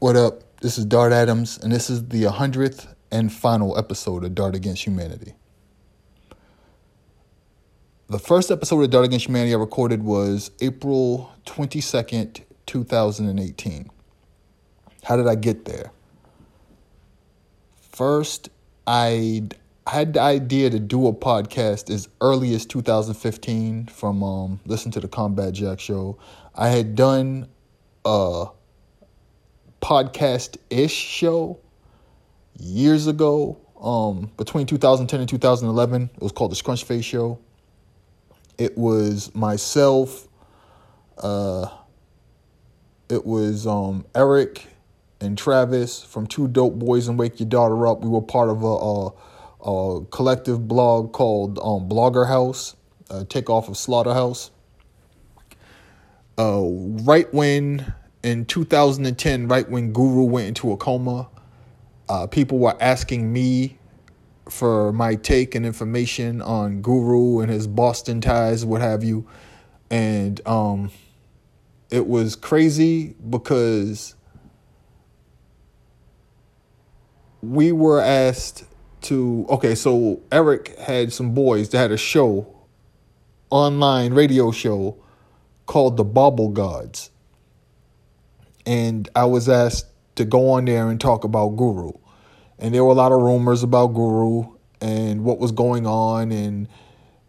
What up? This is Dart Adams, and this is the 100th and final episode of Dart Against Humanity. The first episode of Dart Against Humanity I recorded was April 22nd, 2018. How did I get there? First, I had the idea to do a podcast as early as 2015 from listening to the Combat Jack show. I had done a podcast-ish show years ago, between 2010 and 2011. It was called The Scrunch Face Show. It was myself, it was Eric and Travis from Two Dope Boys and Wake Your Daughter Up. We were part of a collective blog called Blogger House, a takeoff of Slaughterhouse. Right when... In 2010, right when Guru went into a coma, people were asking me for my take and information on Guru and his Boston ties, what have you. And it was crazy because we were asked to... Okay, so Eric had some boys that had a show, online radio show, called The Bobble Gods. And I was asked to go on there and talk about Guru. And there were a lot of rumors about Guru and what was going on and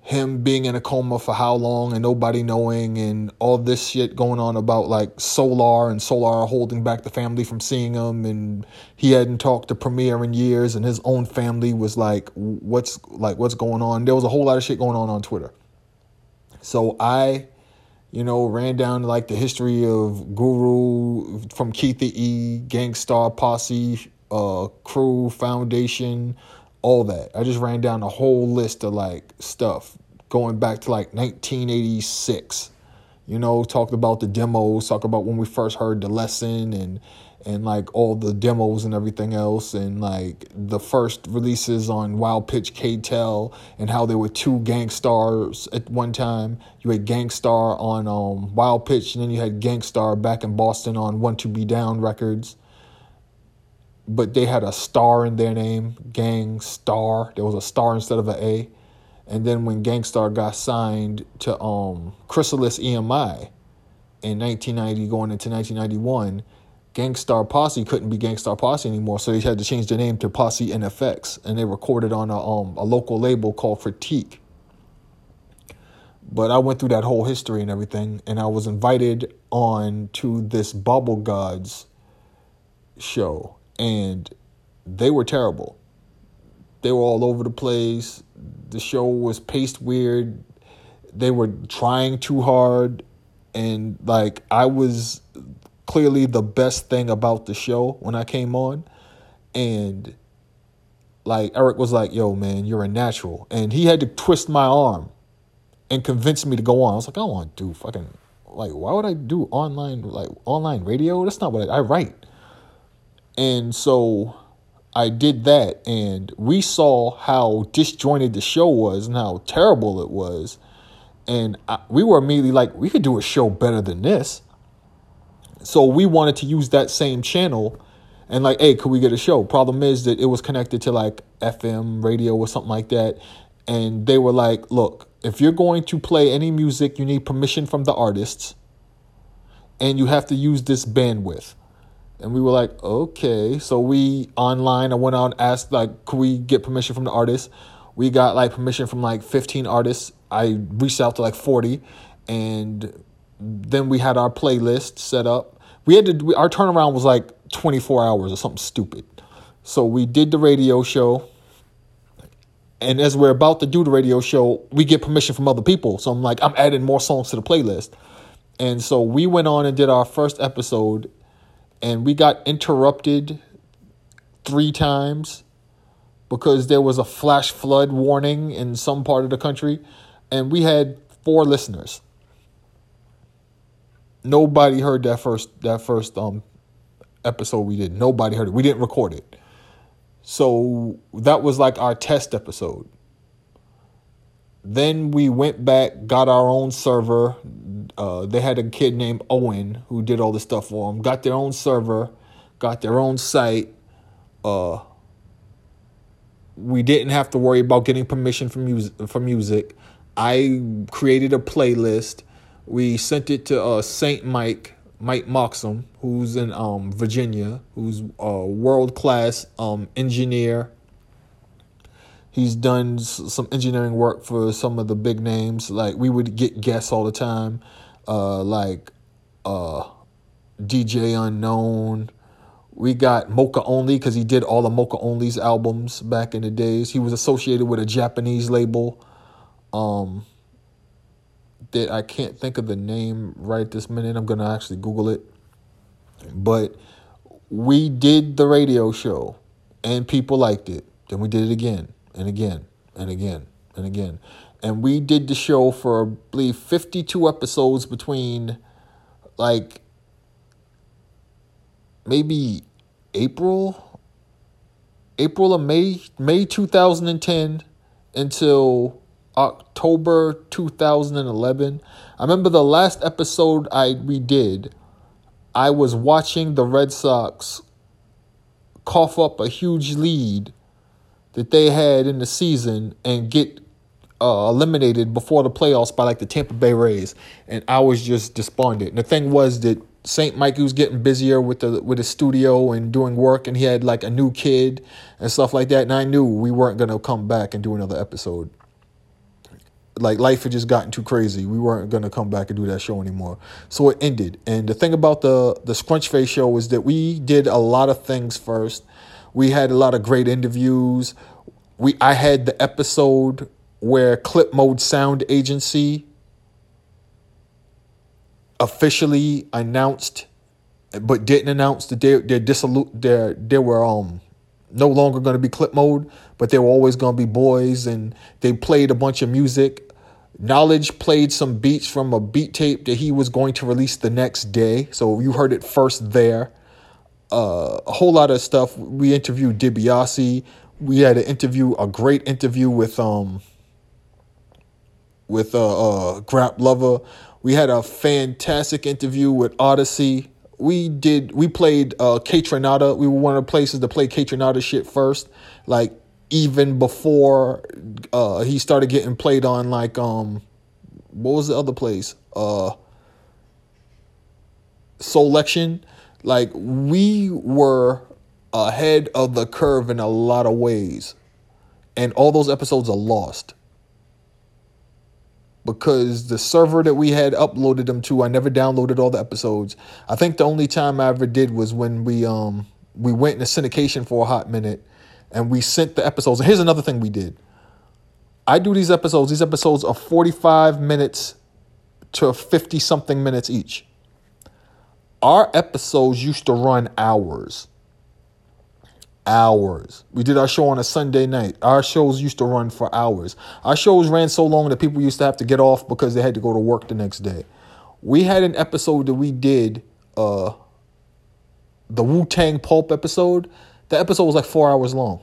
him being in a coma for how long and nobody knowing and all this shit going on about like Solar and Solar holding back the family from seeing him. And he hadn't talked to Premier in years and his own family was like, what's going on? There was a whole lot of shit going on Twitter. So I... ran down like the history of Guru from Keitha E, Gang Starr, Posse, Crew, Foundation, all that. I just ran down a whole list of like stuff going back to like 1986. Talked about the demos, talked about when we first heard the lesson and like all the demos and everything else and like the first releases on Wild Pitch, K-Tel, and how there were two Gang Starrs at one time. You had Gang Starr on Wild Pitch and then you had Gang Starr back in Boston on 1-2-Be Down Records. But they had a star in their name, Gang Starr. There was a star instead of an A. And then when Gang Starr got signed to Chrysalis EMI in 1990 going into 1991... Gang Starr Posse couldn't be Gang Starr Posse anymore, so they had to change their name to Posse NFX, and they recorded on a local label called Fatigue. But I went through that whole history and everything, and I was invited on to this Bubble Gods show, and they were terrible. They were all over the place. The show was paced weird. They were trying too hard, and like I was... clearly the best thing about the show when I came on. And like Eric was like, yo, man, you're a natural. And he had to twist my arm and convince me to go on. I was like, I don't want to do fucking, like, why would I do online radio? That's not what I write. And so I did that. And we saw how disjointed the show was and how terrible it was. And we were immediately like, we could do a show better than this. So we wanted to use that same channel and like, hey, could we get a show? Problem is that it was connected to like FM radio or something like that. And they were like, look, if you're going to play any music, you need permission from the artists and you have to use this bandwidth. And we were like, okay. So we online, I went out and asked like, could we get permission from the artists? We got like permission from like 15 artists. I reached out to like 40 and... Then we had our playlist set up. We had to, our turnaround was like 24 hours or something stupid. So we did the radio show. And as we're about to do the radio show, we get permission from other people. So I'm like, I'm adding more songs to the playlist. And so we went on and did our first episode. And we got interrupted 3 times because there was a flash flood warning in some part of the country. And we had 4 listeners. Nobody heard that first episode we did. Nobody heard it. We didn't record it. So that was like our test episode. Then we went back, got our own server. They had a kid named Owen who did all this stuff for them. Got their own server, got their own site. We didn't have to worry about getting permission for music. I created a playlist. We sent it to St. Mike Moxham, who's in Virginia, who's a world-class engineer. He's done some engineering work for some of the big names. Like, we would get guests all the time, like DJ Unknown. We got Mocha Only because he did all the Mocha Only's albums back in the days. He was associated with a Japanese label that I can't think of the name right this minute. I'm going to actually Google it. But we did the radio show, and people liked it. Then we did it again. And again, and again, and again. And we did the show for, I believe, 52 episodes between, like, maybe April or May 2010 until October 2011. I remember the last episode we did, I was watching the Red Sox cough up a huge lead that they had in the season and get eliminated before the playoffs by, like, the Tampa Bay Rays. And I was just despondent. And the thing was that St. Mike was getting busier with his studio and doing work, and he had, like, a new kid and stuff like that. And I knew we weren't going to come back and do another episode. Like, life had just gotten too crazy. We weren't going to come back and do that show anymore. So it ended. And the thing about the Scrunch Face show is that we did a lot of things first. We had a lot of great interviews. I had the episode where Clip Mode Sound Agency officially announced, but didn't announce that they were no longer going to be Clip Mode, but they were always going to be Boys, and they played a bunch of music. Knowledge played some beats from a beat tape that he was going to release the next day, so you heard it first there. A whole lot of stuff. We interviewed DiBiase. We had a great interview with Grap Luva. We had a fantastic interview with Odyssey. We played Kaytranada. We were one of the places to play Kaytranada shit first, like, even before he started getting played on, like, what was the other place? Solection. Like, we were ahead of the curve in a lot of ways. And all those episodes are lost. Because the server that we had uploaded them to, I never downloaded all the episodes. I think the only time I ever did was when we went into syndication for a hot minute. And we sent the episodes. And here's another thing we did. I do these episodes. These episodes are 45 minutes to 50-something minutes each. Our episodes used to run hours. Hours. We did our show on a Sunday night. Our shows used to run for hours. Our shows ran so long that people used to have to get off because they had to go to work the next day. We had an episode that we did, the Wu-Tang Pulp episode. The episode was like 4 hours long.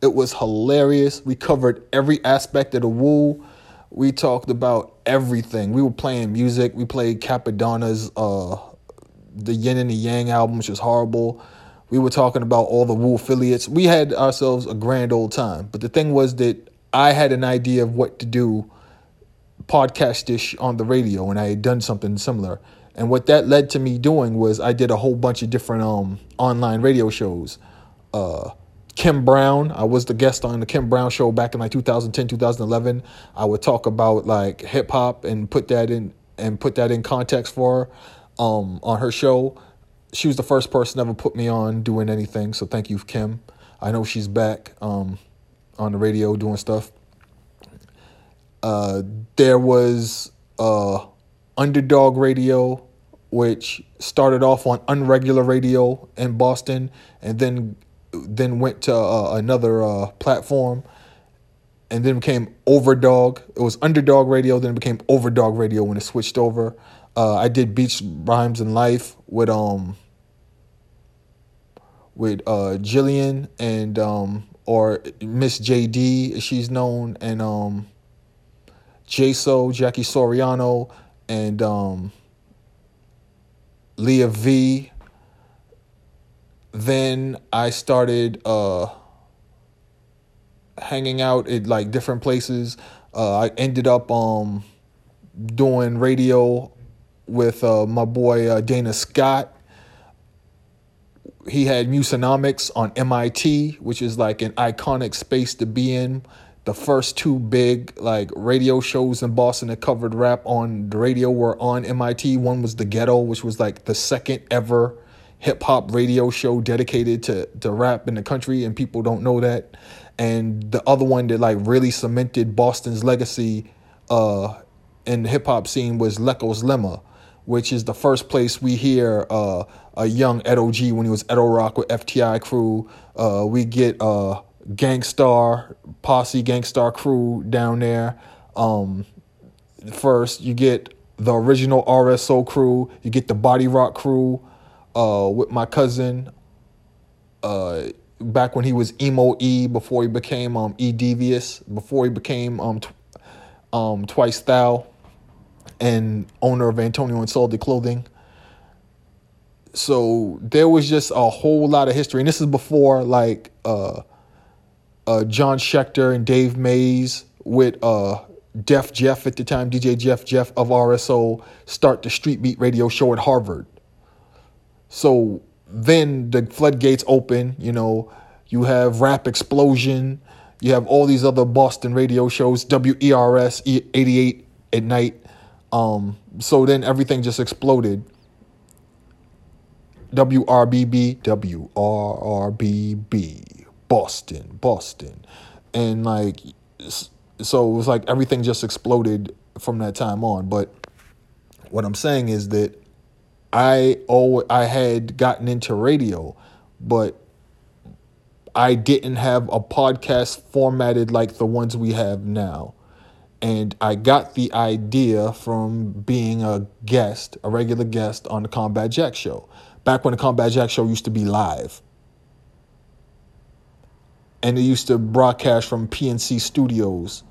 It was hilarious. We covered every aspect of the Wu. We talked about everything. We were playing music. We played Capadonna's The Yin and the Yang album, which was horrible. We were talking about all the Wu affiliates. We had ourselves a grand old time. But the thing was that I had an idea of what to do podcast-ish on the radio, and I had done something similar. And what that led to me doing was I did a whole bunch of different online radio shows. Kim Brown, I was the guest on the Kim Brown show back in like 2010, 2011. I would talk about, like, hip hop and put that in context for her on her show. She was the first person ever put me on doing anything. So thank you, Kim. I know she's back on the radio doing stuff. There was Underdog Radio, which started off on Unregular Radio in Boston and then went to another platform, and then became Overdog. It was Underdog Radio, then it became Overdog Radio when it switched over. I did Beach Rhymes and Life with Jillian and or Miss JD, as she's known, and Jackie Soriano, and Leah V. Then I started hanging out at like different places. I ended up doing radio with my boy Dana Scott. He had Musonomics on MIT, which is like an iconic space to be in. The first two big like radio shows in Boston that covered rap on the radio were on MIT. One was The Ghetto, which was like the second ever hip hop radio show dedicated to rap in the country, and people don't know that. And the other one that like really cemented Boston's legacy in the hip hop scene was Leco's Lemma, which is the first place we hear a young Edo G when he was Edo Rock with FTI Crew. We get Gang Starr, Posse Gang Starr Crew down there. First, you get the original RSO crew. You get the Body Rock crew with my cousin back when he was Emo E, before he became E Devious, before he became Twice Thou, and owner of Antonio and Salty Clothing. So there was just a whole lot of history. And this is before like John Schechter and Dave Mays with Def Jeff at the time, DJ Jeff Jeff of RSO, start the Street Beat radio show at Harvard. So then the floodgates open, you know, you have Rap Explosion, you have all these other Boston radio shows, WERS 88 at night. So then everything just exploded. WRBB, WRRBB, Boston. And like, so it was like everything just exploded from that time on. But what I'm saying is that I had gotten into radio, but I didn't have a podcast formatted like the ones we have now. And I got the idea from being a regular guest on the Combat Jack show, back when the Combat Jack show used to be live. And they used to broadcast from PNC Studios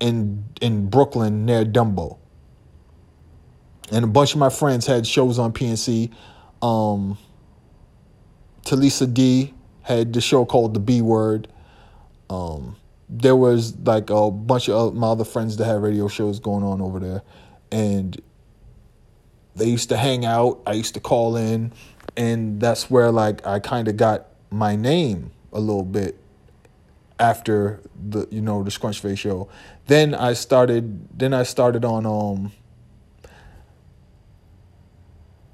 in Brooklyn near Dumbo. And a bunch of my friends had shows on PNC. Talisa D had the show called The B Word. There was like a bunch of my other friends that had radio shows going on over there. And they used to hang out. I used to call in. And that's where like I kind of got my name a little bit after the, you know, the Scrunch Face show. Then I started on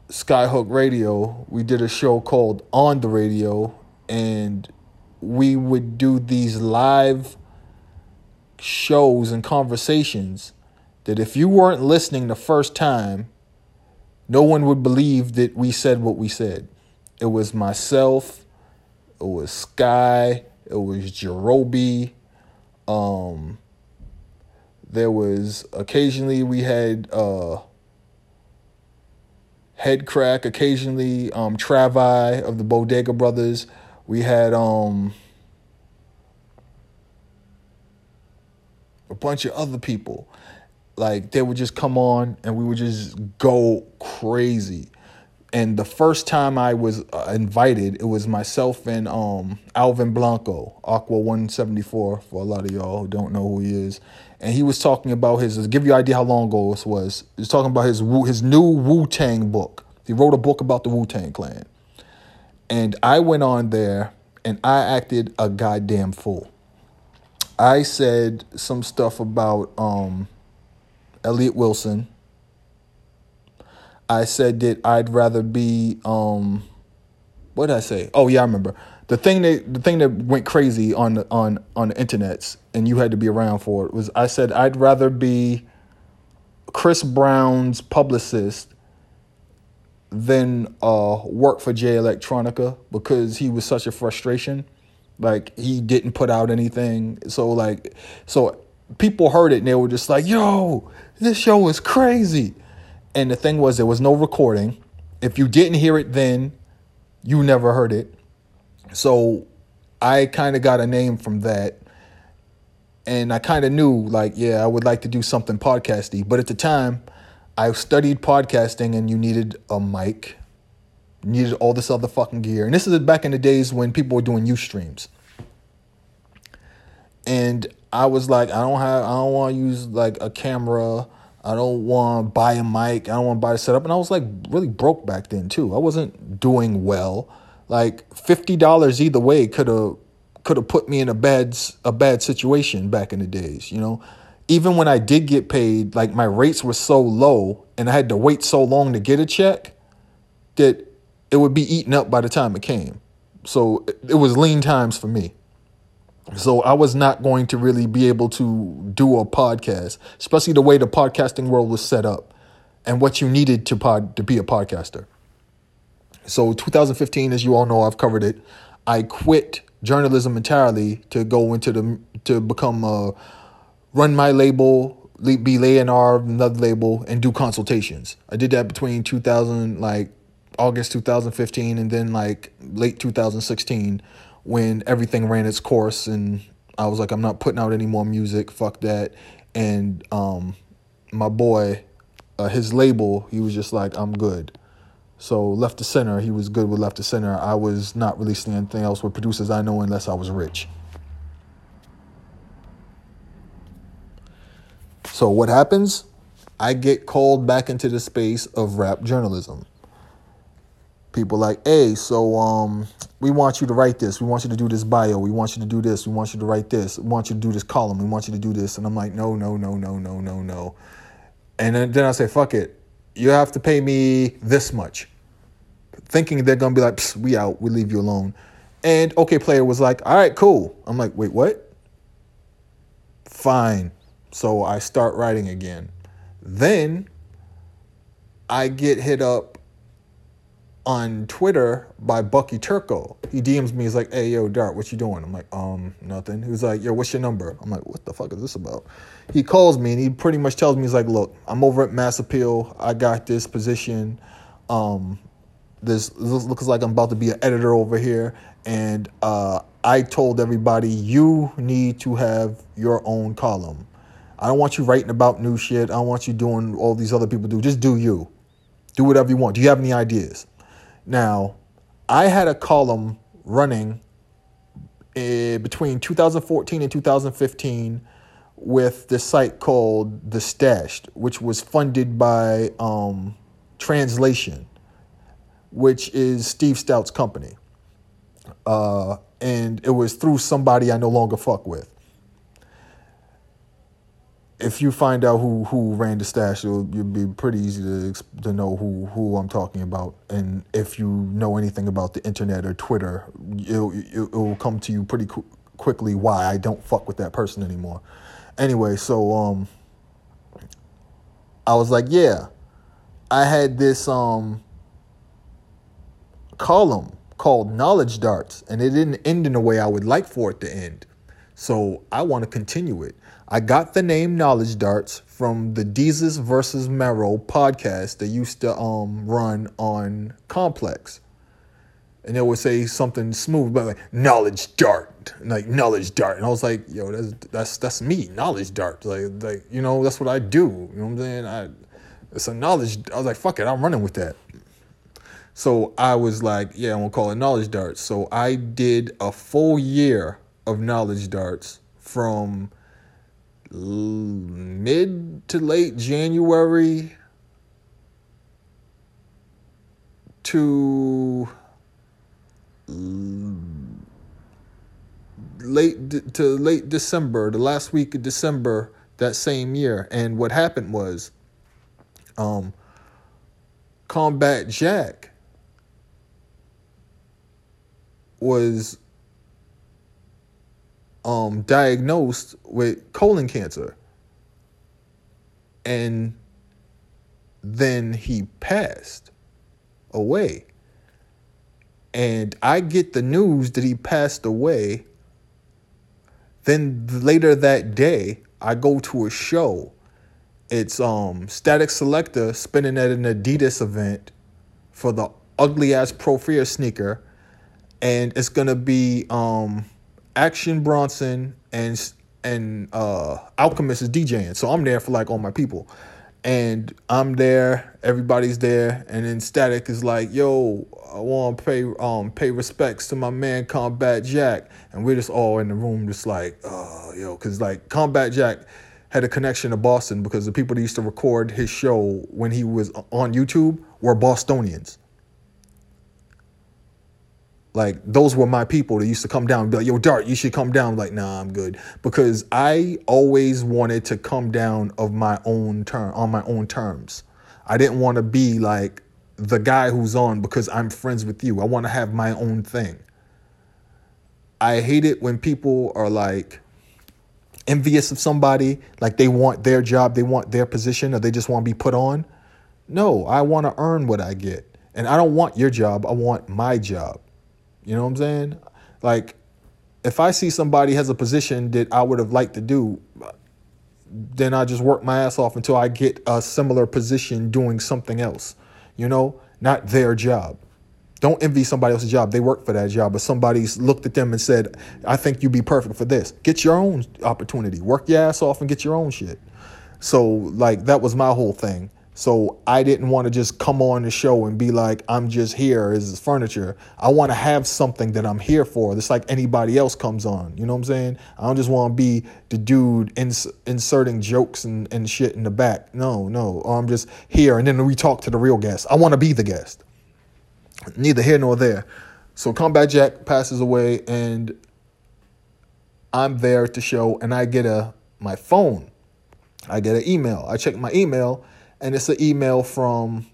Skyhook Radio. We did a show called On the Radio, and we would do these live shows and conversations that if you weren't listening the first time, no one would believe that we said what we said. It was myself, it was Sky, it was Jerobi. There was occasionally we had Headcrack, occasionally Travi of the Bodega Brothers. We had a bunch of other people. Like, they would just come on and we would just go crazy. And the first time I was invited, it was myself and Alvin Blanco, Aqua 174, for a lot of y'all who don't know who he is. And he was talking about to give you an idea how long ago this was. He was talking about his new Wu-Tang book. He wrote a book about the Wu-Tang Clan. And I went on there and I acted a goddamn fool. I said some stuff about Elliot Wilson. I said that I'd rather be, what did I say? Oh yeah, I remember. The thing that went crazy on the internets, and you had to be around for it, was I said I'd rather be Chris Brown's publicist than work for Jay Electronica, because he was such a frustration. Like, he didn't put out anything. So people heard it and they were just like, yo, this show is crazy. And the thing was, there was no recording. If you didn't hear it then, you never heard it. So I kind of got a name from that. And I kind of knew, like, yeah, I would like to do something podcasty. But at the time, I studied podcasting, and you needed a mic, needed all this other fucking gear. And this is back in the days when people were doing Ustreams. And I was like, I don't want to use like a camera. I don't want to buy a mic. I don't want to buy a setup. And I was like really broke back then too. I wasn't doing well. Like $50 either way could have put me in a bad situation back in the days, you know. Even when I did get paid, like my rates were so low and I had to wait so long to get a check that it would be eaten up by the time it came. So it was lean times for me. So I was not going to really be able to do a podcast, especially the way the podcasting world was set up and what you needed to be a podcaster. So 2015, as you all know, I've covered it. I quit journalism entirely to go into run my label, be A&R of another label, and do consultations. I did that between August 2015 and then late 2016 when everything ran its course and I was like, I'm not putting out any more music, fuck that. And my boy, his label, he was just like, I'm good. So Left to Center, he was good with Left to Center. I was not releasing anything else with producers I know unless I was rich. So what happens? I get called back into the space of rap journalism. People like, hey, so we want you to write this. We want you to do this bio. We want you to do this. We want you to write this. We want you to do this column. We want you to do this. And I'm like, no. And then I say, fuck it. You have to pay me this much. Thinking they're going to be like, psst, we out. We leave you alone. And OK Player was like, all right, cool. I'm like, wait, what? Fine. So I start writing again. Then I get hit up on Twitter by Bucky Turco. He DMs me. He's like, hey, yo, Dart, what you doing? I'm like, nothing. He was like, yo, what's your number? I'm like, what the fuck is this about? He calls me and he pretty much tells me, he's like, look, I'm over at Mass Appeal. I got this position. This looks like I'm about to be an editor over here. And I told everybody, you need to have your own column. I don't want you writing about new shit. I don't want you doing all these other people do. Just do you. Do whatever you want. Do you have any ideas? Now, I had a column running between 2014 and 2015 with this site called The Stashed, which was funded by Translation, which is Steve Stout's company. And it was through somebody I no longer fuck with. If you find out who ran The Stash, it'll be pretty easy to know who I'm talking about. And if you know anything about the internet or Twitter, it'll come to you pretty quickly why I don't fuck with that person anymore. Anyway, so I was like, yeah, I had this column called Knowledge Darts, and it didn't end in the way I would like for it to end. So I want to continue it. I got the name Knowledge Darts from the Deezus versus Mero podcast they used to run on Complex. And they would say something smooth, but like, Knowledge Dart, like Knowledge Dart. And I was like, yo, that's me, Knowledge Dart. Like, you know, that's what I do. You know what I'm saying? It's a knowledge. I was like, fuck it, I'm running with that. So I was like, yeah, I'm going to call it Knowledge Darts. So I did a full year of Knowledge Darts from mid to late January to late December, the last week of December that same year. And what happened was, Combat Jack was diagnosed with colon cancer, and then he passed away. And I get the news that he passed away. Then later that day, I go to a show. It's Static Selector spinning at an Adidas event for the ugly ass Pro Fear sneaker, and it's gonna be Action Bronson and Alchemist is DJing. So I'm there for like all my people. And I'm there, everybody's there, and then Static is like, yo, I want to pay respects to my man Combat Jack. And we're just all in the room just like, oh, yo, because like Combat Jack had a connection to Boston because the people that used to record his show when he was on YouTube were Bostonians. Like, those were my people that used to come down and be like, yo, Dart, you should come down. I'm like, nah, I'm good. Because I always wanted to come down of my own on my own terms. I didn't want to be like the guy who's on because I'm friends with you. I want to have my own thing. I hate it when people are like envious of somebody, like they want their job, they want their position, or they just want to be put on. No, I want to earn what I get. And I don't want your job. I want my job. You know what I'm saying? Like, if I see somebody has a position that I would have liked to do, then I just work my ass off until I get a similar position doing something else, you know, not their job. Don't envy somebody else's job. They work for that job, but somebody's looked at them and said, I think you'd be perfect for this. Get your own opportunity. Work your ass off and get your own shit. So, like, that was my whole thing. So I didn't want to just come on the show and be like, I'm just here as furniture. I want to have something that I'm here for. It's like anybody else comes on. You know what I'm saying? I don't just want to be the dude inserting jokes and shit in the back. No. Or I'm just here. And then we talk to the real guest. I want to be the guest. Neither here nor there. So Combat Jack passes away and I'm there at the show and I get my phone. I get an email. I check my email. And it's an email from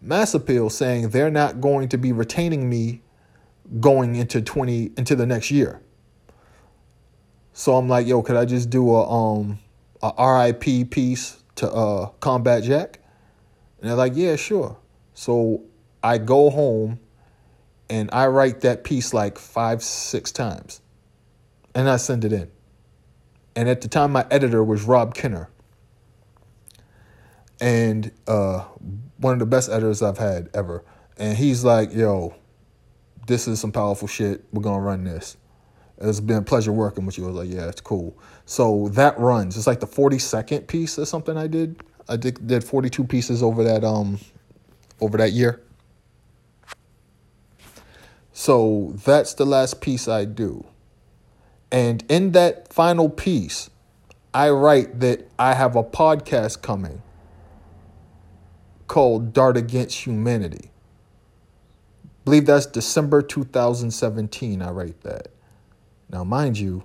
Mass Appeal saying they're not going to be retaining me going into the next year. So I'm like, yo, could I just do a RIP piece to Combat Jack? And they're like, yeah, sure. So I go home and I write that piece like 5-6 times. And I send it in. And at the time, my editor was Rob Kinner. And one of the best editors I've had ever. And he's like, yo, this is some powerful shit. We're going to run this. It's been a pleasure working with you. I was like, yeah, it's cool. So that runs. It's like the 42nd piece or something I did. I did 42 pieces over that year. So that's the last piece I do. And in that final piece, I write that I have a podcast coming called Dart Against Humanity. Believe that's December 2017. I write that. Now, mind you,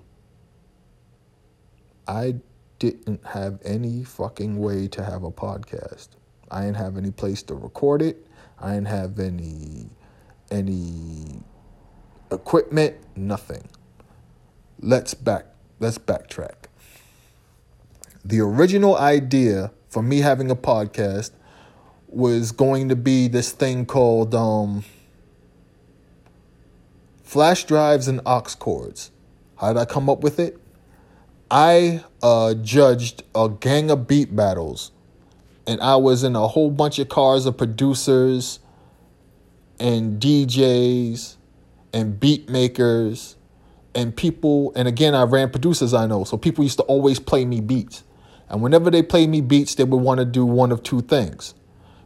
I didn't have any fucking way to have a podcast. I didn't have any place to record it. I didn't have any equipment. Nothing. Let's backtrack. The original idea for me having a podcast was going to be this thing called flash drives and aux cords. How did I come up with it? I judged a gang of beat battles, and I was in a whole bunch of cars of producers and DJs and beat makers and people. And again, I ran producers I know, so people used to always play me beats. And whenever they played me beats, they would want to do one of two things.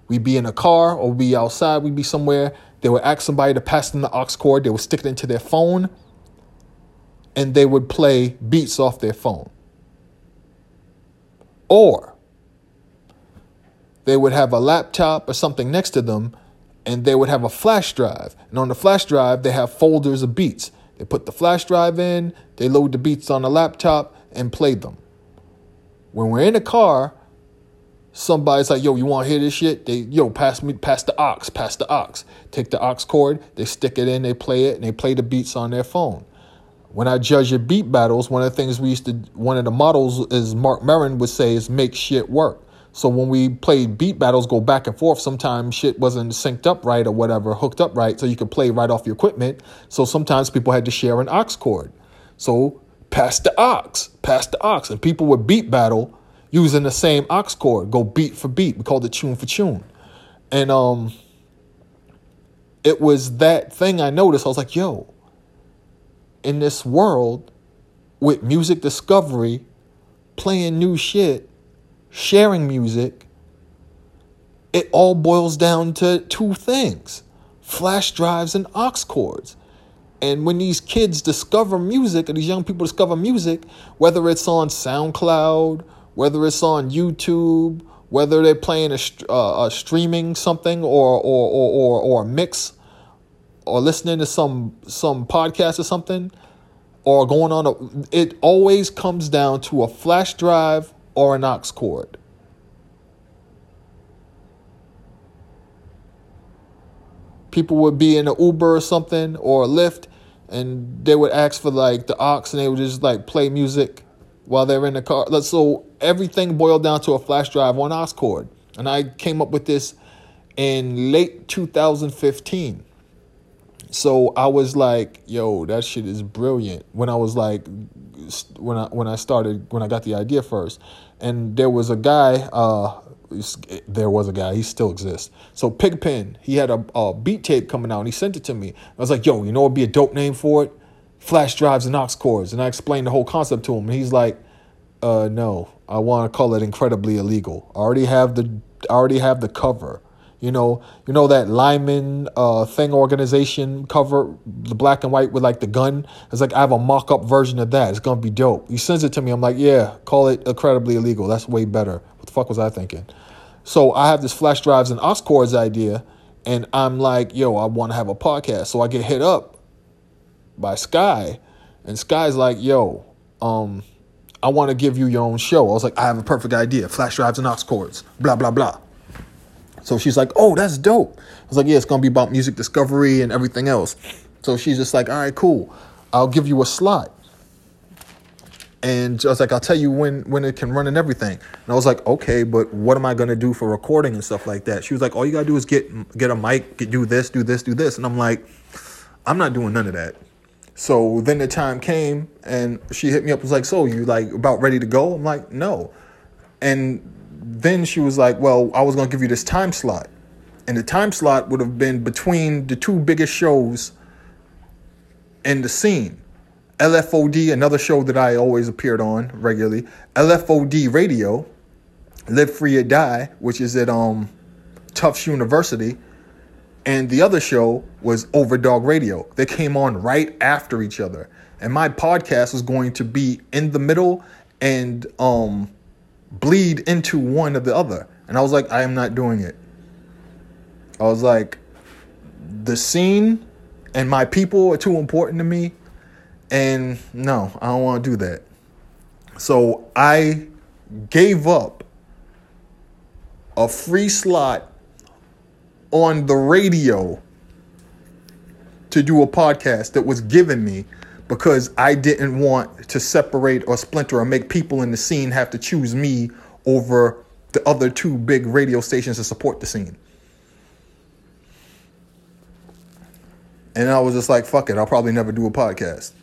We'd be in a car or we'd be outside. We'd be somewhere. They would ask somebody to pass them the aux cord. They would stick it into their phone. And they would play beats off their phone. Or they would have a laptop or something next to them. And they would have a flash drive. And on the flash drive, they have folders of beats. They put the flash drive in. They load the beats on the laptop and play them. When we're in a car, somebody's like, yo, you want to hear this shit? They, yo, pass the aux. Take the aux cord, they stick it in, they play it, and they play the beats on their phone. When I judge your beat battles, one of the models is Mark Merrin would say is make shit work. So when we played beat battles, go back and forth, sometimes shit wasn't synced up right or whatever, hooked up right, so you could play right off your equipment. So sometimes people had to share an aux cord. So pass the aux. And people would beat battle using the same aux cord, go beat for beat. We called it tune for tune. And it was that thing I noticed. I was like, yo, in this world with music discovery, playing new shit, sharing music, it all boils down to two things: flash drives and aux cords. And when these kids discover music, or these young people discover music, whether it's on SoundCloud, whether it's on YouTube, whether they're playing a streaming something or a mix, or listening to some podcast or something, or going on it always comes down to a flash drive or an aux cord. People would be in an Uber or something or a Lyft, and they would ask for like the aux, and they would just like play music while they're in the car. So everything boiled down to a flash drive or an aux cord. And I came up with this in late 2015. So I was like, yo, that shit is brilliant. When I was like, when I got the idea first. And there was a guy, he still exists. So Pigpen, he had a beat tape coming out, and he sent it to me. I was like, yo, you know what would be a dope name for it? Flash drives and aux cords. And I explained the whole concept to him, and he's like, no, I want to call it incredibly illegal. I already have the cover. You know that Lyman thing organization cover, the black and white with like the gun? It's like, I have a mock-up version of that. It's going to be dope. He sends it to me. I'm like, yeah, call it incredibly illegal. That's way better. What the fuck was I thinking? So I have this flash drives and aux cords idea, and I'm like, yo, I want to have a podcast. So I get hit up by Sky, and Sky's like, yo, I want to give you your own show. I was like, I have a perfect idea. Flash drives and aux cords, blah, blah, blah. So she's like, oh, that's dope. I was like, yeah, it's going to be about music discovery and everything else. So she's just like, all right, cool. I'll give you a slot. And I was like, I'll tell you when it can run and everything. And I was like, okay, but what am I going to do for recording and stuff like that? She was like, all you got to do is get a mic, do this, do this, do this. And I'm like, I'm not doing none of that. So then the time came, and she hit me up, was like, so you like about ready to go? I'm like, no. And then she was like, well, I was going to give you this time slot. And the time slot would have been between the two biggest shows in the scene. LFOD, another show that I always appeared on regularly. LFOD Radio, Live Free or Die, which is at Tufts University. And the other show was Overdog Radio. They came on right after each other. And my podcast was going to be in the middle and bleed into one of the other. And I was like, I am not doing it. I was like, the scene and my people are too important to me, and no, I don't want to do that. So I gave up a free slot on the radio to do a podcast that was given me, because I didn't want to separate or splinter or make people in the scene have to choose me over the other two big radio stations to support the scene. And I was just like, fuck it, I'll probably never do a podcast.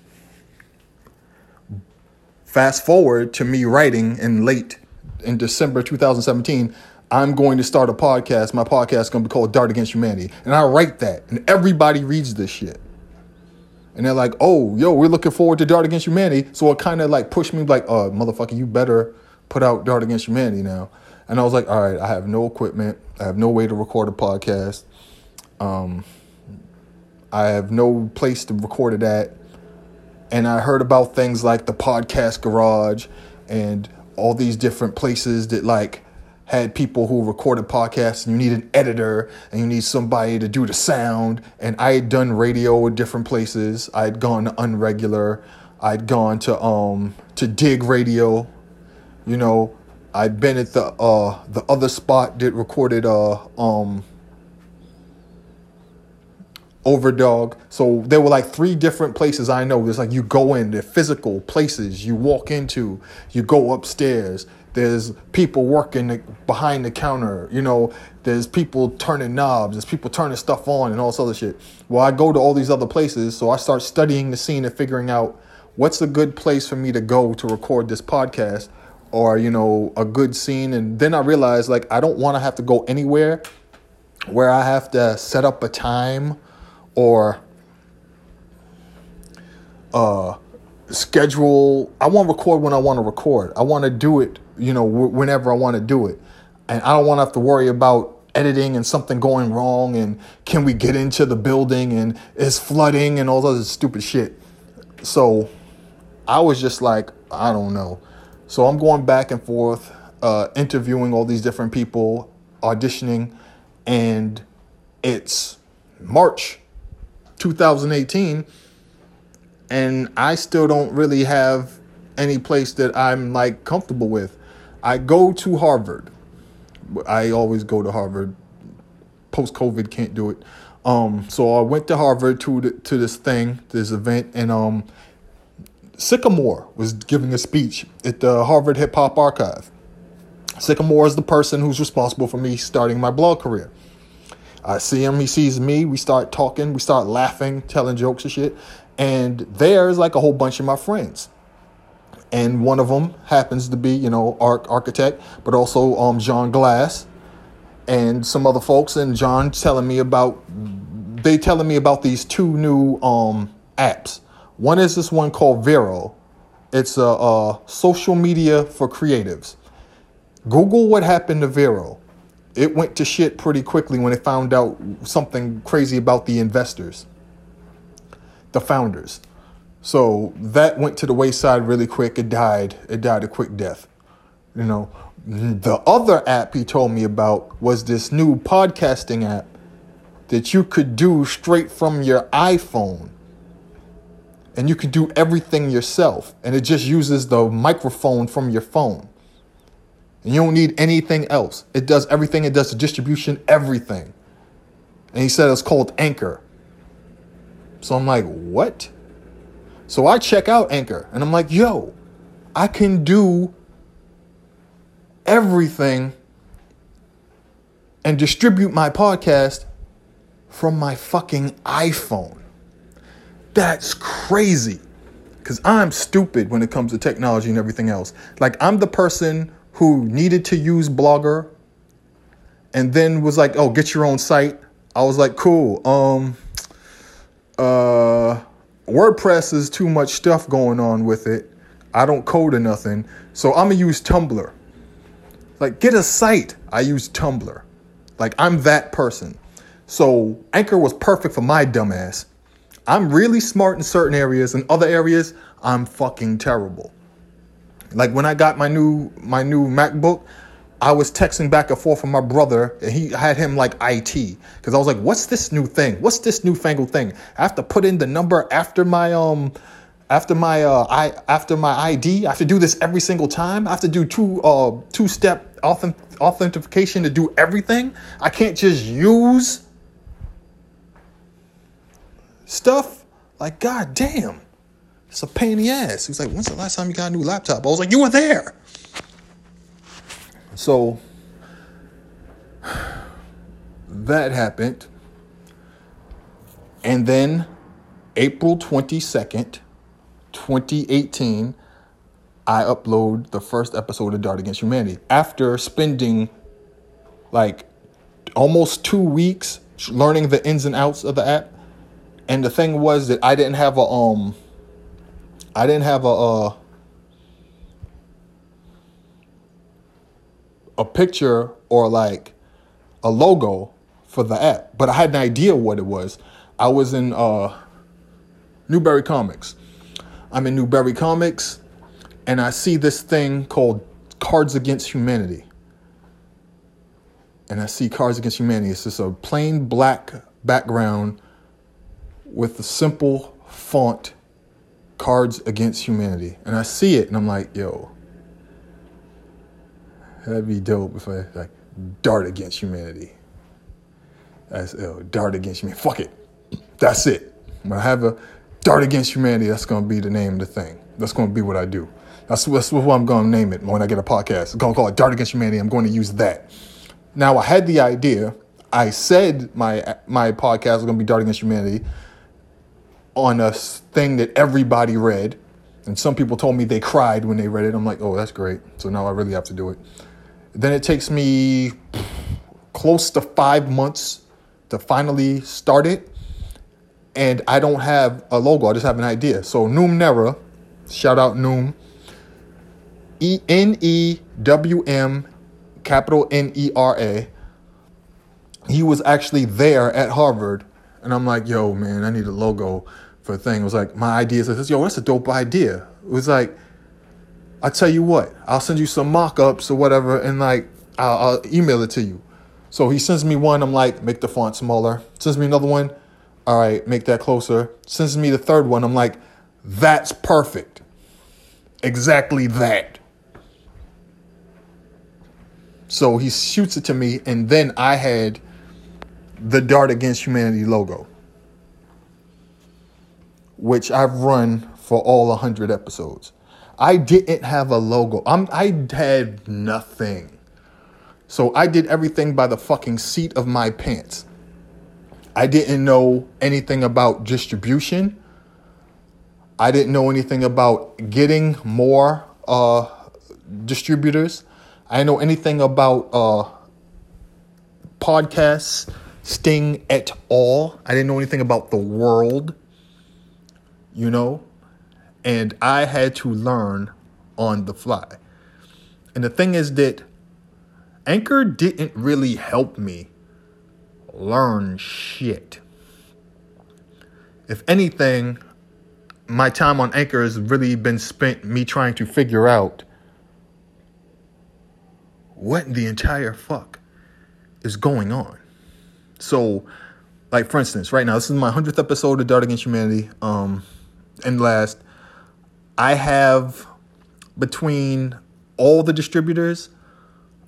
Fast forward to me writing in December 2017, I'm going to start a podcast. My podcast is going to be called Dart Against Humanity. And I write that, and everybody reads this shit. And they're like, oh, yo, we're looking forward to Dart Against Humanity. So it kind of like pushed me like, oh, motherfucker, you better put out Dart Against Humanity now. And I was like, all right, I have no equipment. I have no way to record a podcast. I have no place to record it at. And I heard about things like the Podcast Garage and all these different places that like had people who recorded podcasts, and you need an editor, and you need somebody to do the sound. And I had done radio at different places. I had gone to Unregular. I'd gone to Dig Radio. You know, I'd been at the other spot that recorded Overdog. So there were like three different places I know. There's like, you go in, they're physical places you walk into, you go upstairs. There's people working behind the counter, you know. There's people turning knobs. There's people turning stuff on and all this other shit. Well, I go to all these other places, so I start studying the scene and figuring out what's a good place for me to go to record this podcast, or, you know, a good scene. And then I realized, like, I don't want to have to go anywhere where I have to set up a time or schedule. I want to record when I want to record. I want to do it you know, whenever I want to do it. And I don't want to have to worry about editing and something going wrong and can we get into the building and it's flooding and all those other stupid shit. So I was just like, I don't know. So I'm going back and forth, interviewing all these different people, auditioning, and it's March 2018, and I still don't really have any place that I'm like comfortable with. I go to Harvard. I always go to Harvard. Post-COVID, can't do it. So I went to Harvard to this thing, this event, and Sycamore was giving a speech at the Harvard Hip Hop Archive. Sycamore is the person who's responsible for me starting my blog career. I see him, he sees me, we start talking, we start laughing, telling jokes and shit. And there's like a whole bunch of my friends. And one of them happens to be, you know, Architect, but also John Glass and some other folks. And John's telling me about, they telling me about these two new apps. One is this one called Vero. It's a social media for creatives. Google what happened to Vero. It went to shit pretty quickly when it found out something crazy about the investors, the founders. So that went to the wayside really quick. It died a quick death. You know, the other app he told me about was this new podcasting app that you could do straight from your iPhone. And you can do everything yourself. And it just uses the microphone from your phone. And you don't need anything else. It does everything. It does the distribution, everything. And he said it's called Anchor. So I'm like, what? So I check out Anchor. And I'm like, yo, I can do everything and distribute my podcast from my fucking iPhone. That's crazy, because I'm stupid when it comes to technology and everything else. Like, I'm the person who needed to use Blogger and then was like, oh, get your own site. I was like, cool. WordPress is too much stuff going on with it. I don't code or nothing. So I'm going to use Tumblr. Like, get a site. I use Tumblr. Like, I'm that person. So Anchor was perfect for my dumbass. I'm really smart in certain areas, and other areas, I'm fucking terrible. Like when I got my new MacBook, I was texting back and forth with my brother, and he had him like IT, because I was like, what's this new thing? What's this newfangled thing? I have to put in the number after my ID. I have to do this every single time. I have to do two-step authentication to do everything. I can't just use stuff. Like, god damn, it's a pain in the ass. He was like, when's the last time you got a new laptop? I was like, you were there. So that happened. And then April 22nd, 2018, I upload the first episode of Dart Against Humanity after spending like almost 2 weeks learning the ins and outs of the app. And the thing was that I didn't have a picture or like a logo for the app, but I had an idea what it was. I was in Newberry Comics. I'm in Newberry Comics, and I see this thing called Cards Against Humanity. And I see Cards Against Humanity. It's just a plain black background with the simple font, Cards Against Humanity. And I see it and I'm like, yo, that'd be dope if I, like, Dart Against Humanity. That's, Dart Against Humanity. Fuck it. That's it. When I have a Dart Against Humanity, that's going to be the name of the thing. That's going to be what I do. That's what I'm going to name it when I get a podcast. I'm going to call it Dart Against Humanity. I'm going to use that. Now, I had the idea. I said my podcast was going to be Dart Against Humanity on a thing that everybody read. And some people told me they cried when they read it. I'm like, oh, that's great. So now I really have to do it. Then it takes me close to 5 months to finally start it. And I don't have a logo. I just have an idea. So Noom Nera, shout out Noom, Newm. He was actually there at Harvard. And I'm like, yo, man, I need a logo for a thing. It was like, my idea is, yo, that's a dope idea. It was like, I tell you what, I'll send you some mock-ups or whatever, and like, I'll email it to you. So he sends me one. I'm like, make the font smaller. Sends me another one. All right, make that closer. Sends me the third one. I'm like, that's perfect. Exactly that. So he shoots it to me, and then I had the Dart Against Humanity logo, which I've run for all 100 episodes. I didn't have a logo. I had nothing. So I did everything by the fucking seat of my pants. I didn't know anything about distribution. I didn't know anything about getting more distributors. I didn't know anything about podcasts, Sting at all. I didn't know anything about the world, you know, and I had to learn on the fly. And the thing is that Anchor didn't really help me learn shit. If anything, my time on Anchor has really been spent me trying to figure out what the entire fuck is going on. So, like, for instance, right now, this is my 100th episode of Dart Against Humanity. And last, I have, between all the distributors,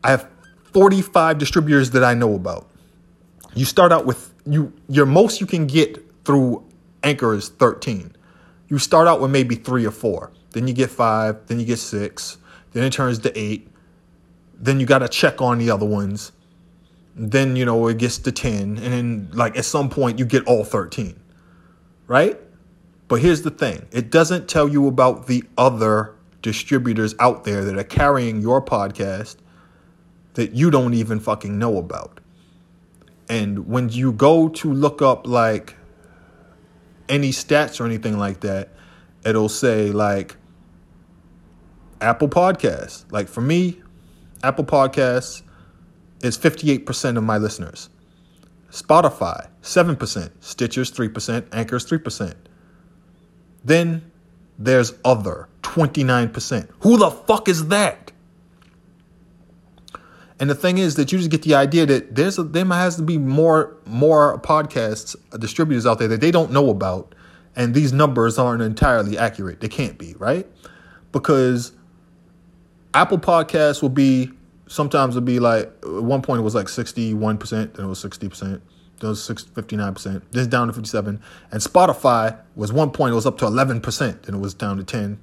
I have 45 distributors that I know about. You start out with, your most you can get through Anchor is 13. You start out with maybe 3 or 4. Then you get 5. Then you get 6. Then it turns to 8. Then you got to check on the other ones. Then, you know, it gets to 10. And then, like, at some point, you get all 13. Right? But here's the thing. It doesn't tell you about the other distributors out there that are carrying your podcast that you don't even fucking know about. And when you go to look up, like, any stats or anything like that, it'll say, like, Apple Podcasts. Like, for me, Apple Podcasts is 58% of my listeners. Spotify, 7%. Stitcher's, 3%. Anchor's, 3%. Then there's other, 29%. Who the fuck is that? And the thing is that you just get the idea that there has to be more podcasts, distributors out there that they don't know about. And these numbers aren't entirely accurate. They can't be, right? Because Apple Podcasts will be, sometimes it'll be like, at one point it was like 61%, then it was 60%, then it was 59%, then it's down to 57%. And Spotify was, one point it was up to 11%, then it was down to 10%,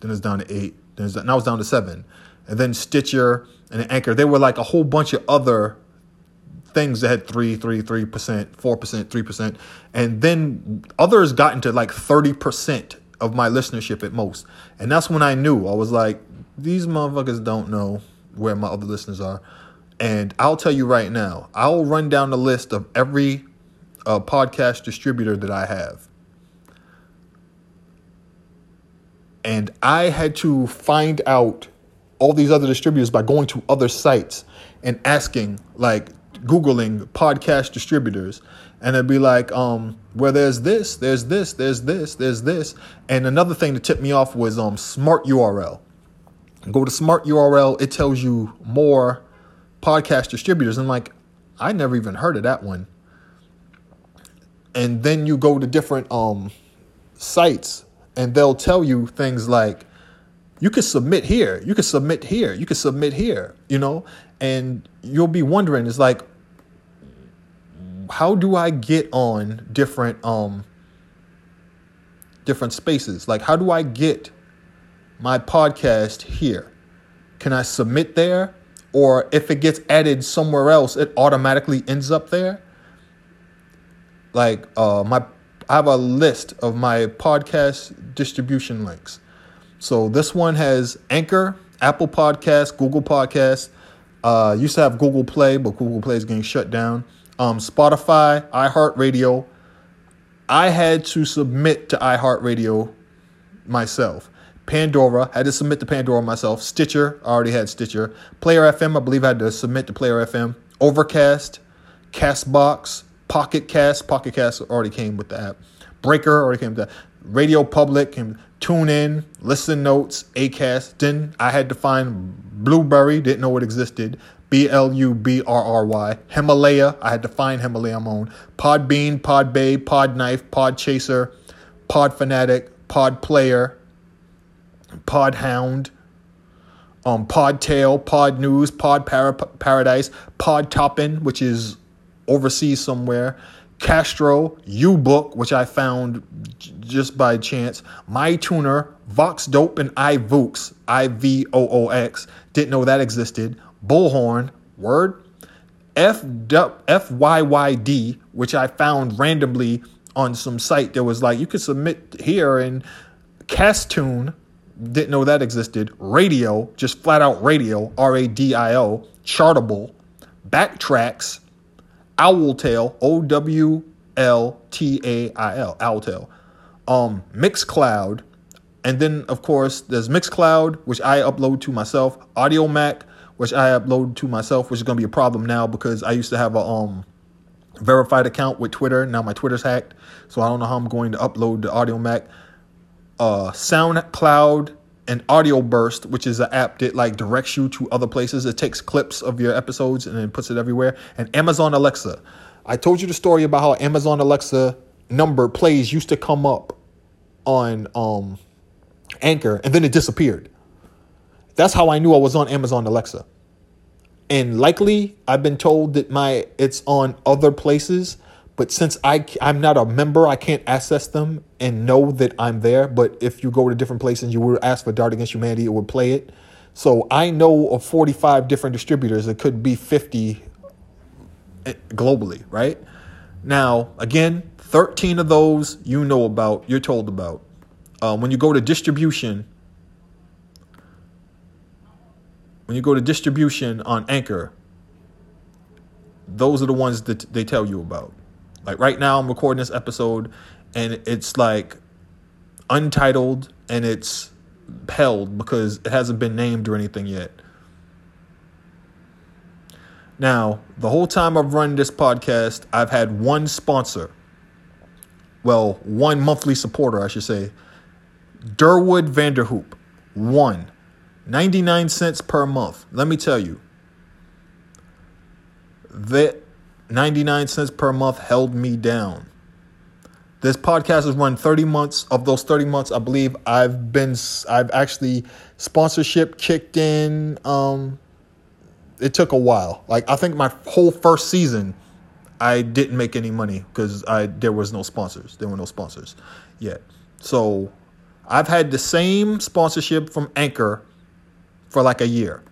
then it's down to 8%, then now it's down to 7%. And then Stitcher and Anchor, they were like a whole bunch of other things that had 3%, 4%, 3%. And then others got into like 30% of my listenership at most. And that's when I knew. I was like, these motherfuckers don't know where my other listeners are. And I'll tell you right now, I'll run down the list of every podcast distributor that I have. And I had to find out all these other distributors by going to other sites and asking, like, Googling podcast distributors. And it'd be like, where there's this, there's this, there's this, there's this. And another thing that tipped me off was Smart URL. Go to Smart URL. It tells you more podcast distributors. And like, I never even heard of that one. And then you go to different sites and they'll tell you things like, you can submit here, you can submit here, you can submit here, you know, and you'll be wondering, it's like, how do I get on different spaces? Like, how do I get my podcast here? Can I submit there? Or if it gets added somewhere else, it automatically ends up there. Like, I have a list of my podcast distribution links. So this one has Anchor, Apple Podcasts, Google Podcasts. Used to have Google Play, but Google Play is getting shut down. Spotify, iHeartRadio. I had to submit to iHeartRadio myself. Pandora, I had to submit to Pandora myself. Stitcher, I already had Stitcher. Player FM, I believe I had to submit to Player FM. Overcast, Castbox, Pocket Cast. Pocket Cast already came with the app. Breaker already came with that. Radio Public came. TuneIn, Listen Notes, Acast. Then I had to find Blueberry, didn't know it existed. BLUBRRY. Himalaya, I had to find Himalaya I'm on. Podbean, Podbay, Podknife, Podchaser, Podfanatic, Podplayer, Podhound, Podtail, Podnews, Pod Paradise, Podtoppin, which is overseas somewhere. Castro, U-Book, which I found just by chance. MyTuner, Vox Dope, and iVoox, I-V-O-O-X. Didn't know that existed. Bullhorn, word. FYYD, which I found randomly on some site that was like, you could submit here. And Castune, didn't know that existed. Radio, just flat out radio, R-A-D-I-O. Chartable, Backtracks, Owltail, O-W-L-T-A-I-L, Owltail. Mixcloud, and then, of course, there's Mixcloud, which I upload to myself. AudioMac, which I upload to myself, which is going to be a problem now because I used to have a verified account with Twitter. Now my Twitter's hacked, so I don't know how I'm going to upload the AudioMac. SoundCloud and Audio Burst, which is an app that like directs you to other places. It takes clips of your episodes and then puts it everywhere. And Amazon Alexa. I told you the story about how Amazon Alexa number plays used to come up on Anchor, and then it disappeared. That's how I knew I was on Amazon Alexa. And likely, I've been told that it's on other places, but since I'm not a member, I can't access them and know that I'm there. But if you go to different places, you were asked for Dart Against Humanity, it would play it. So I know of 45 different distributors. It could be 50 globally, right? Now, again, 13 of those you know about, you're told about. When you go to distribution, on Anchor, those are the ones that they tell you about. Like right now, I'm recording this episode, and it's like untitled, and it's held because it hasn't been named or anything yet. Now, the whole time I've run this podcast, I've had one sponsor. Well, one monthly supporter, I should say. Durwood Vanderhoop. One. 99 cents per month. Let me tell you. That 99 cents per month held me down. This podcast has run 30 months. Of those 30 months, I believe I've actually sponsorship kicked in. It took a while. Like, I think my whole first season, I didn't make any money because there was no sponsors. There were no sponsors yet. So I've had the same sponsorship from Anchor for like a year.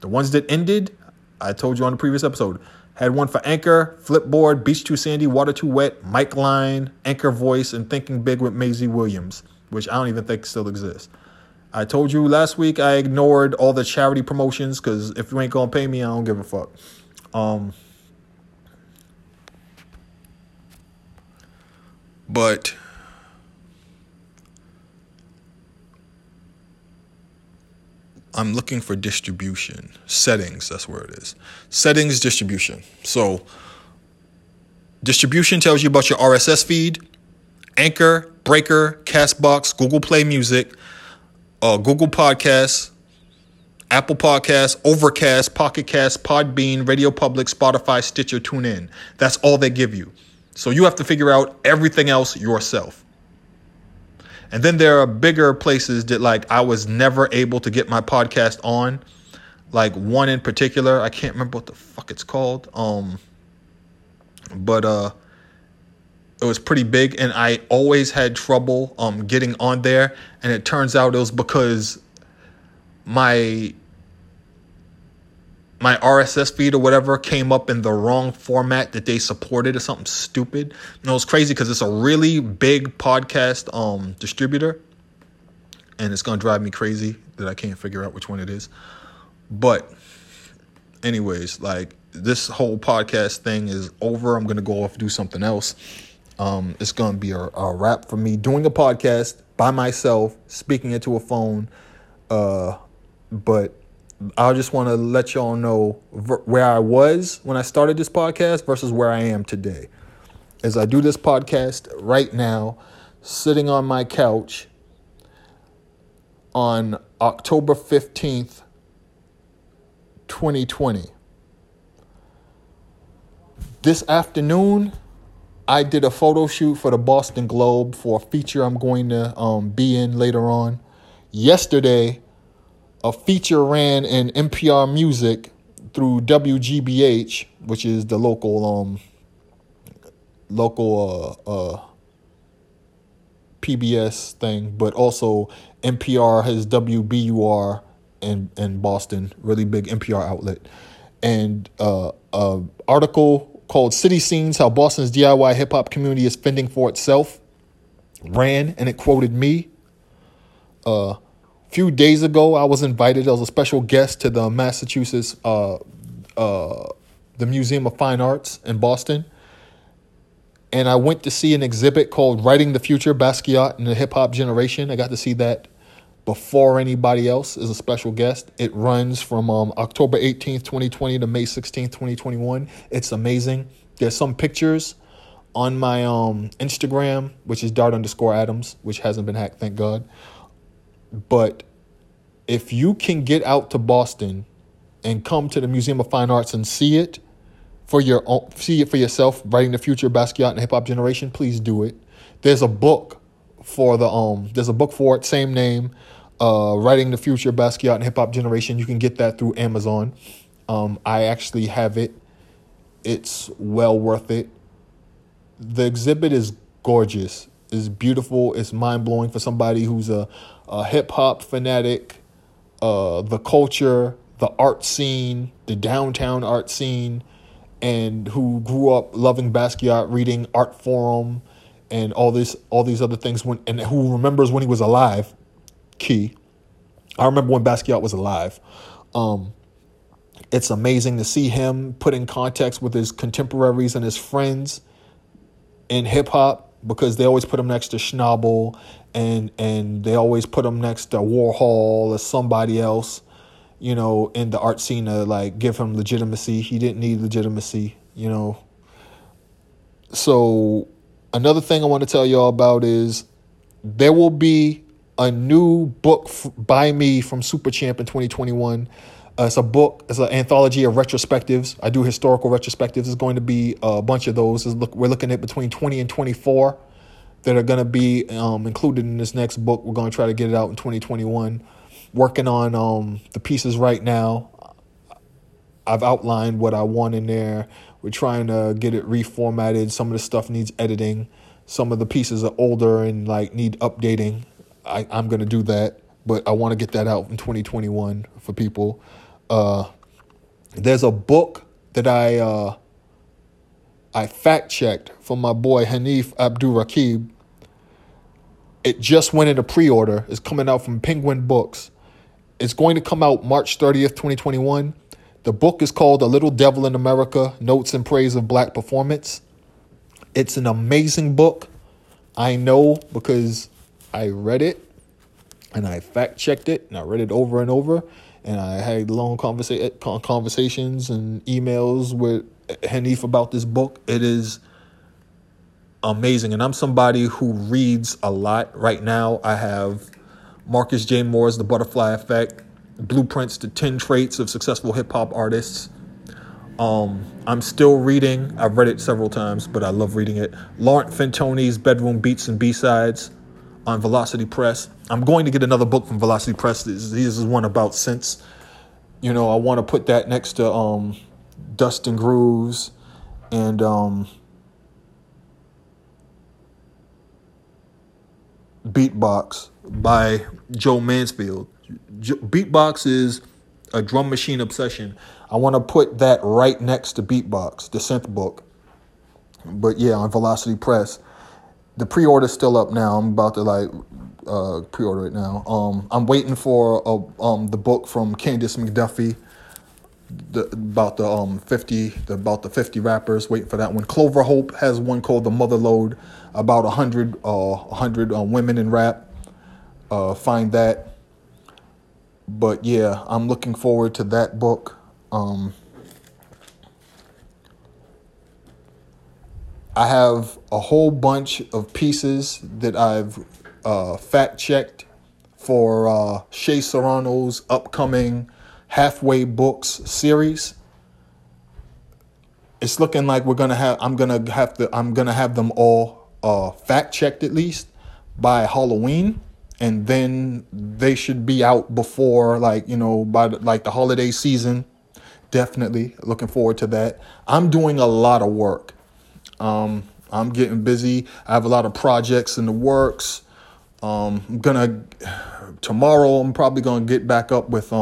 The ones that ended, I told you on the previous episode. Had one for Anchor, Flipboard, Beach Too Sandy, Water Too Wet, Mike Line, Anchor Voice, and Thinking Big with Maisie Williams, which I don't even think still exists. I told you last week I ignored all the charity promotions because if you ain't going to pay me, I don't give a fuck. But I'm looking for distribution. Settings, that's where it is. Settings, distribution. So distribution tells you about your RSS feed, Anchor, Breaker, Castbox, Google Play Music, Google Podcasts, Apple Podcasts, Overcast, Pocket Cast, Podbean, Radio Public, Spotify, Stitcher, TuneIn. That's all they give you. So you have to figure out everything else yourself. And then there are bigger places that like I was never able to get my podcast on. Like one in particular, I can't remember what the fuck it's called. But it was pretty big, and I always had trouble getting on there. And it turns out it was because my RSS feed or whatever came up in the wrong format that they supported or something stupid. And it was crazy because it's a really big podcast distributor, and it's going to drive me crazy that I can't figure out which one it is. But anyways, like this whole podcast thing is over. I'm going to go off and do something else. It's going to be a wrap for me doing a podcast by myself, speaking into a phone. But I just want to let y'all know where I was when I started this podcast versus where I am today. As I do this podcast right now, sitting on my couch on October 15th, 2020. This afternoon, I did a photo shoot for the Boston Globe for a feature I'm going to be in later on. Yesterday, a feature ran in NPR Music through WGBH, which is the local PBS thing, but also NPR has WBUR in Boston, really big NPR outlet. And an article called City Scenes, How Boston's DIY Hip-Hop Community is Fending for Itself ran, and it quoted me. Few days ago, I was invited as a special guest to the Massachusetts, the Museum of Fine Arts in Boston. And I went to see an exhibit called Writing the Future, Basquiat and the Hip Hop Generation. I got to see that before anybody else as a special guest. It runs from October 18th, 2020 to May 16th, 2021. It's amazing. There's some pictures on my Instagram, which is Dart_Adams, which hasn't been hacked, thank God. But if you can get out to Boston and come to the Museum of Fine Arts and see it for your own, see it for yourself, Writing the Future, Basquiat and the Hip Hop Generation, please do it. There's a book for the there's a book for it, same name, Writing the Future, Basquiat and Hip Hop Generation. You can get that through Amazon. I actually have it. It's well worth it. The exhibit is gorgeous. It's beautiful. It's mind blowing for somebody who's a hip hop fanatic, the culture, the art scene, the downtown art scene, and who grew up loving Basquiat, reading Art Forum, and all these other things. And who remembers when he was alive? Key, I remember when Basquiat was alive. It's amazing to see him put in context with his contemporaries and his friends in hip hop, because they always put him next to Schnabel and they always put him next to Warhol or somebody else, you know, in the art scene to, like, give him legitimacy. He didn't need legitimacy, you know. So another thing I want to tell y'all about is there will be a new book by me from Super Champ in 2021. It's a book. It's an anthology of retrospectives. I do historical retrospectives. There's going to be a bunch of those. We're looking at between 20 and 24 that are going to be included in this next book. We're going to try to get it out in 2021. Working on the pieces right now. I've outlined what I want in there. We're trying to get it reformatted. Some of the stuff needs editing. Some of the pieces are older and, like, need updating. I'm going to do that, but I want to get that out in 2021 for people. There's a book that I fact-checked from my boy Hanif Abdul-Rakib. It just went into pre-order. It's coming out from Penguin Books. It's going to come out March 30th, 2021. The book is called A Little Devil in America, Notes and Praise of Black Performance. It's an amazing book. I know because I read it and I fact-checked it and I read it over and over. And I had long conversations and emails with Hanif about this book. It is amazing. And I'm somebody who reads a lot. Right now, I have Marcus J. Moore's The Butterfly Effect, Blueprints to 10 Traits of Successful Hip-Hop Artists. I'm still reading. I've read it several times, but I love reading it. Laurent Fentoni's Bedroom Beats and B-Sides on Velocity Press. I'm going to get another book from Velocity Press. This is one about synths. You know, I want to put that next to Dust and Grooves and Beatbox by Joe Mansfield. Beatbox is a drum machine obsession. I want to put that right next to Beatbox, the synth book. But yeah, on Velocity Press. The pre-order's still up now. I'm about to pre-order it now. I'm waiting for the book from Candace McDuffie about the 50 rappers. Waiting for that one. Clover Hope has one called The Mother Load about 100 women in rap. find that. But yeah, I'm looking forward to that book. I have a whole bunch of pieces that I've fact-checked for Shea Serrano's upcoming Halfway Books series. It's looking like I'm gonna have them all fact-checked at least by Halloween, and then they should be out before by the holiday season. Definitely looking forward to that. I'm doing a lot of work. I'm getting busy. I have a lot of projects in the works. I'm probably gonna get back up with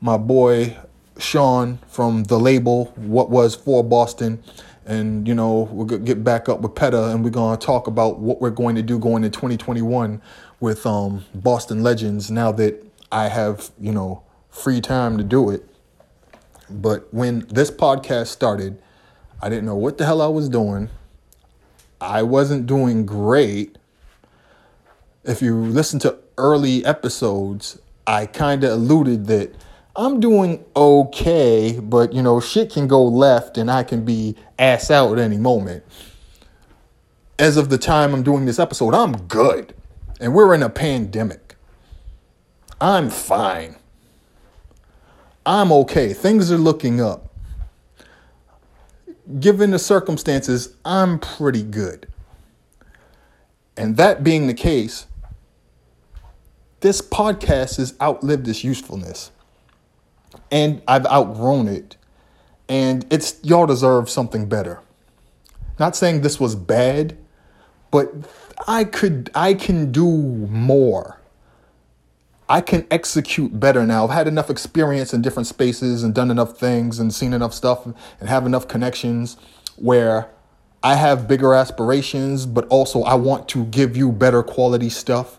my boy Sean from the label What Was For Boston, and we'll get back up with Peta, and we're gonna talk about what we're going to do going into 2021 with Boston Legends. Now that I have free time to do it, but when this podcast started, I didn't know what the hell I was doing. I wasn't doing great. If you listen to early episodes, I kind of alluded that I'm doing okay, but, shit can go left and I can be ass out at any moment. As of the time I'm doing this episode, I'm good. And we're in a pandemic. I'm fine. I'm okay. Things are looking up. Given the circumstances, I'm pretty good. And that being the case, this podcast has outlived its usefulness. And I've outgrown it. And y'all deserve something better. Not saying this was bad, but I can do more. I can execute better now. I've had enough experience in different spaces and done enough things and seen enough stuff and have enough connections where I have bigger aspirations, but also I want to give you better quality stuff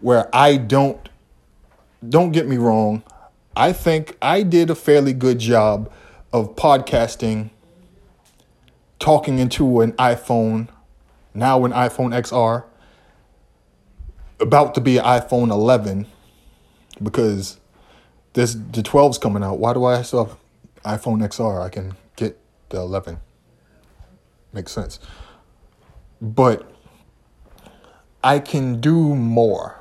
where I don't get me wrong. I think I did a fairly good job of podcasting, talking into an iPhone, now an iPhone XR, about to be an iPhone 11 because the 12's coming out. Why do I still have iPhone XR? I can get the 11. Makes sense. But I can do more.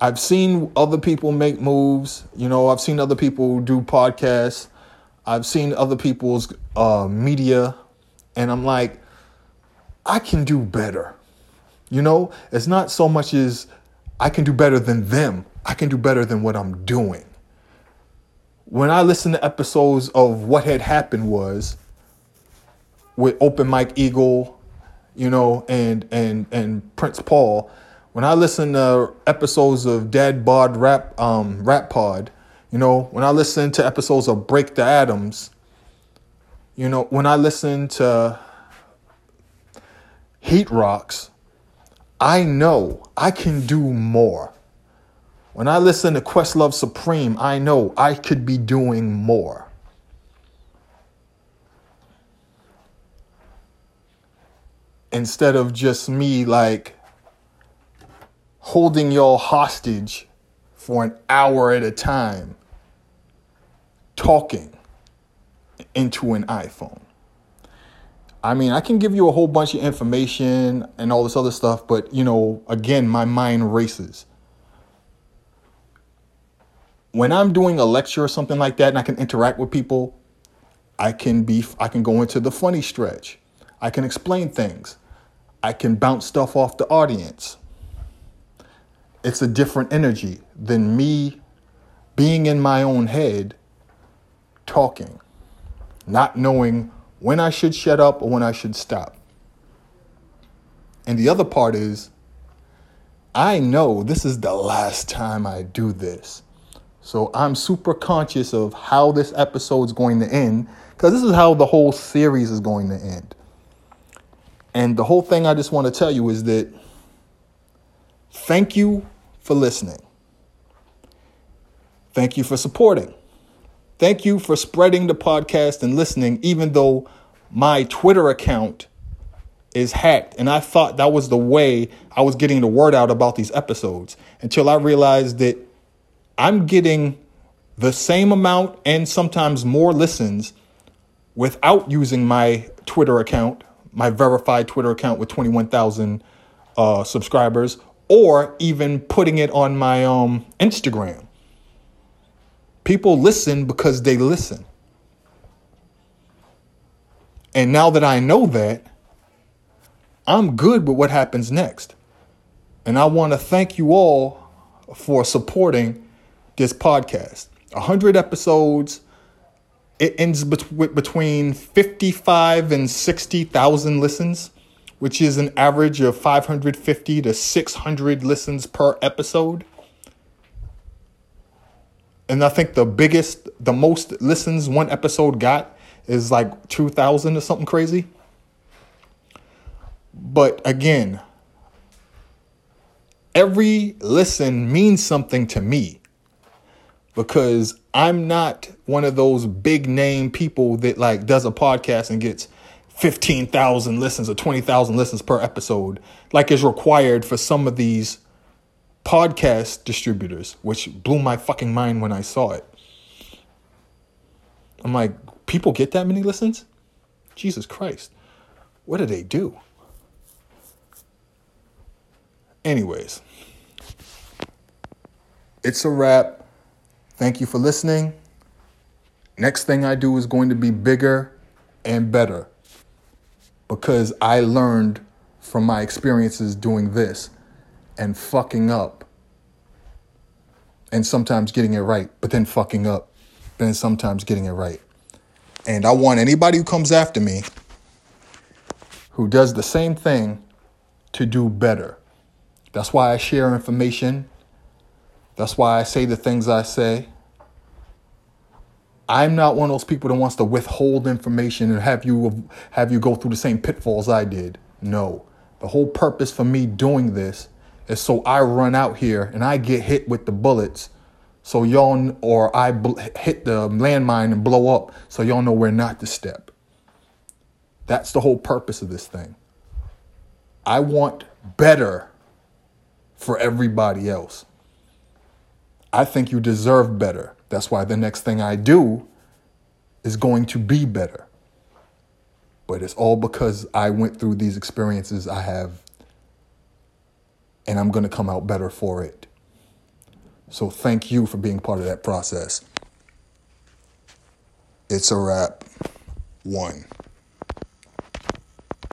I've seen other people make moves. I've seen other people do podcasts. I've seen other people's media. And I'm like, I can do better. It's not so much as I can do better than them. I can do better than what I'm doing. When I listened to episodes of What Had Happened Was with Open Mike Eagle, and Prince Paul, when I listen to episodes of Dad Bod Rap Pod, when I listen to episodes of Break the Atoms, when I listen to Heat Rocks, I know I can do more. When I listen to Questlove Supreme, I know I could be doing more. Instead of just me holding y'all hostage for an hour at a time, talking into an iPhone. I mean, I can give you a whole bunch of information and all this other stuff, but, again, my mind races. When I'm doing a lecture or something like that and I can interact with people, I can go into the funny stretch. I can explain things. I can bounce stuff off the audience. It's a different energy than me being in my own head, talking, not knowing when I should shut up or when I should stop. And the other part is, I know this is the last time I do this. So I'm super conscious of how this episode's going to end, because this is how the whole series is going to end. And the whole thing I just want to tell you is that thank you for listening. Thank you for supporting. Thank you for spreading the podcast and listening, even though my Twitter account is hacked. And I thought that was the way I was getting the word out about these episodes, until I realized that I'm getting the same amount and sometimes more listens without using my Twitter account, my verified Twitter account with 21,000 subscribers, or even putting it on my Instagram. People listen because they listen. And now that I know that, I'm good with what happens next. And I want to thank you all for supporting this podcast. 100 episodes. It ends with between 55 and 60,000 listens, which is an average of 550 to 600 listens per episode. And I think the most listens one episode got is like 2,000 or something crazy. But again, every listen means something to me, because I'm not one of those big name people that like does a podcast and gets 15,000 listens or 20,000 listens per episode, like is required for some of these podcast distributors, which blew my fucking mind when I saw it. I'm like, people get that many listens? Jesus Christ. What do they do? Anyways, it's a wrap. Thank you for listening. Next thing I do is going to be bigger and better, because I learned from my experiences doing this and fucking up, and sometimes getting it right, but then fucking up, then sometimes getting it right. And I want anybody who comes after me who does the same thing to do better. That's why I share information. That's why I say the things I say. I'm not one of those people that wants to withhold information and have you go through the same pitfalls I did. No. The whole purpose for me doing this is so I run out here and I get hit with the bullets, so y'all, or I hit the landmine and blow up, so y'all know where not to step. That's the whole purpose of this thing. I want better for everybody else. I think you deserve better. That's why the next thing I do is going to be better. But it's all because I went through these experiences I have, and I'm going to come out better for it. So thank you for being part of that process. It's a wrap. One.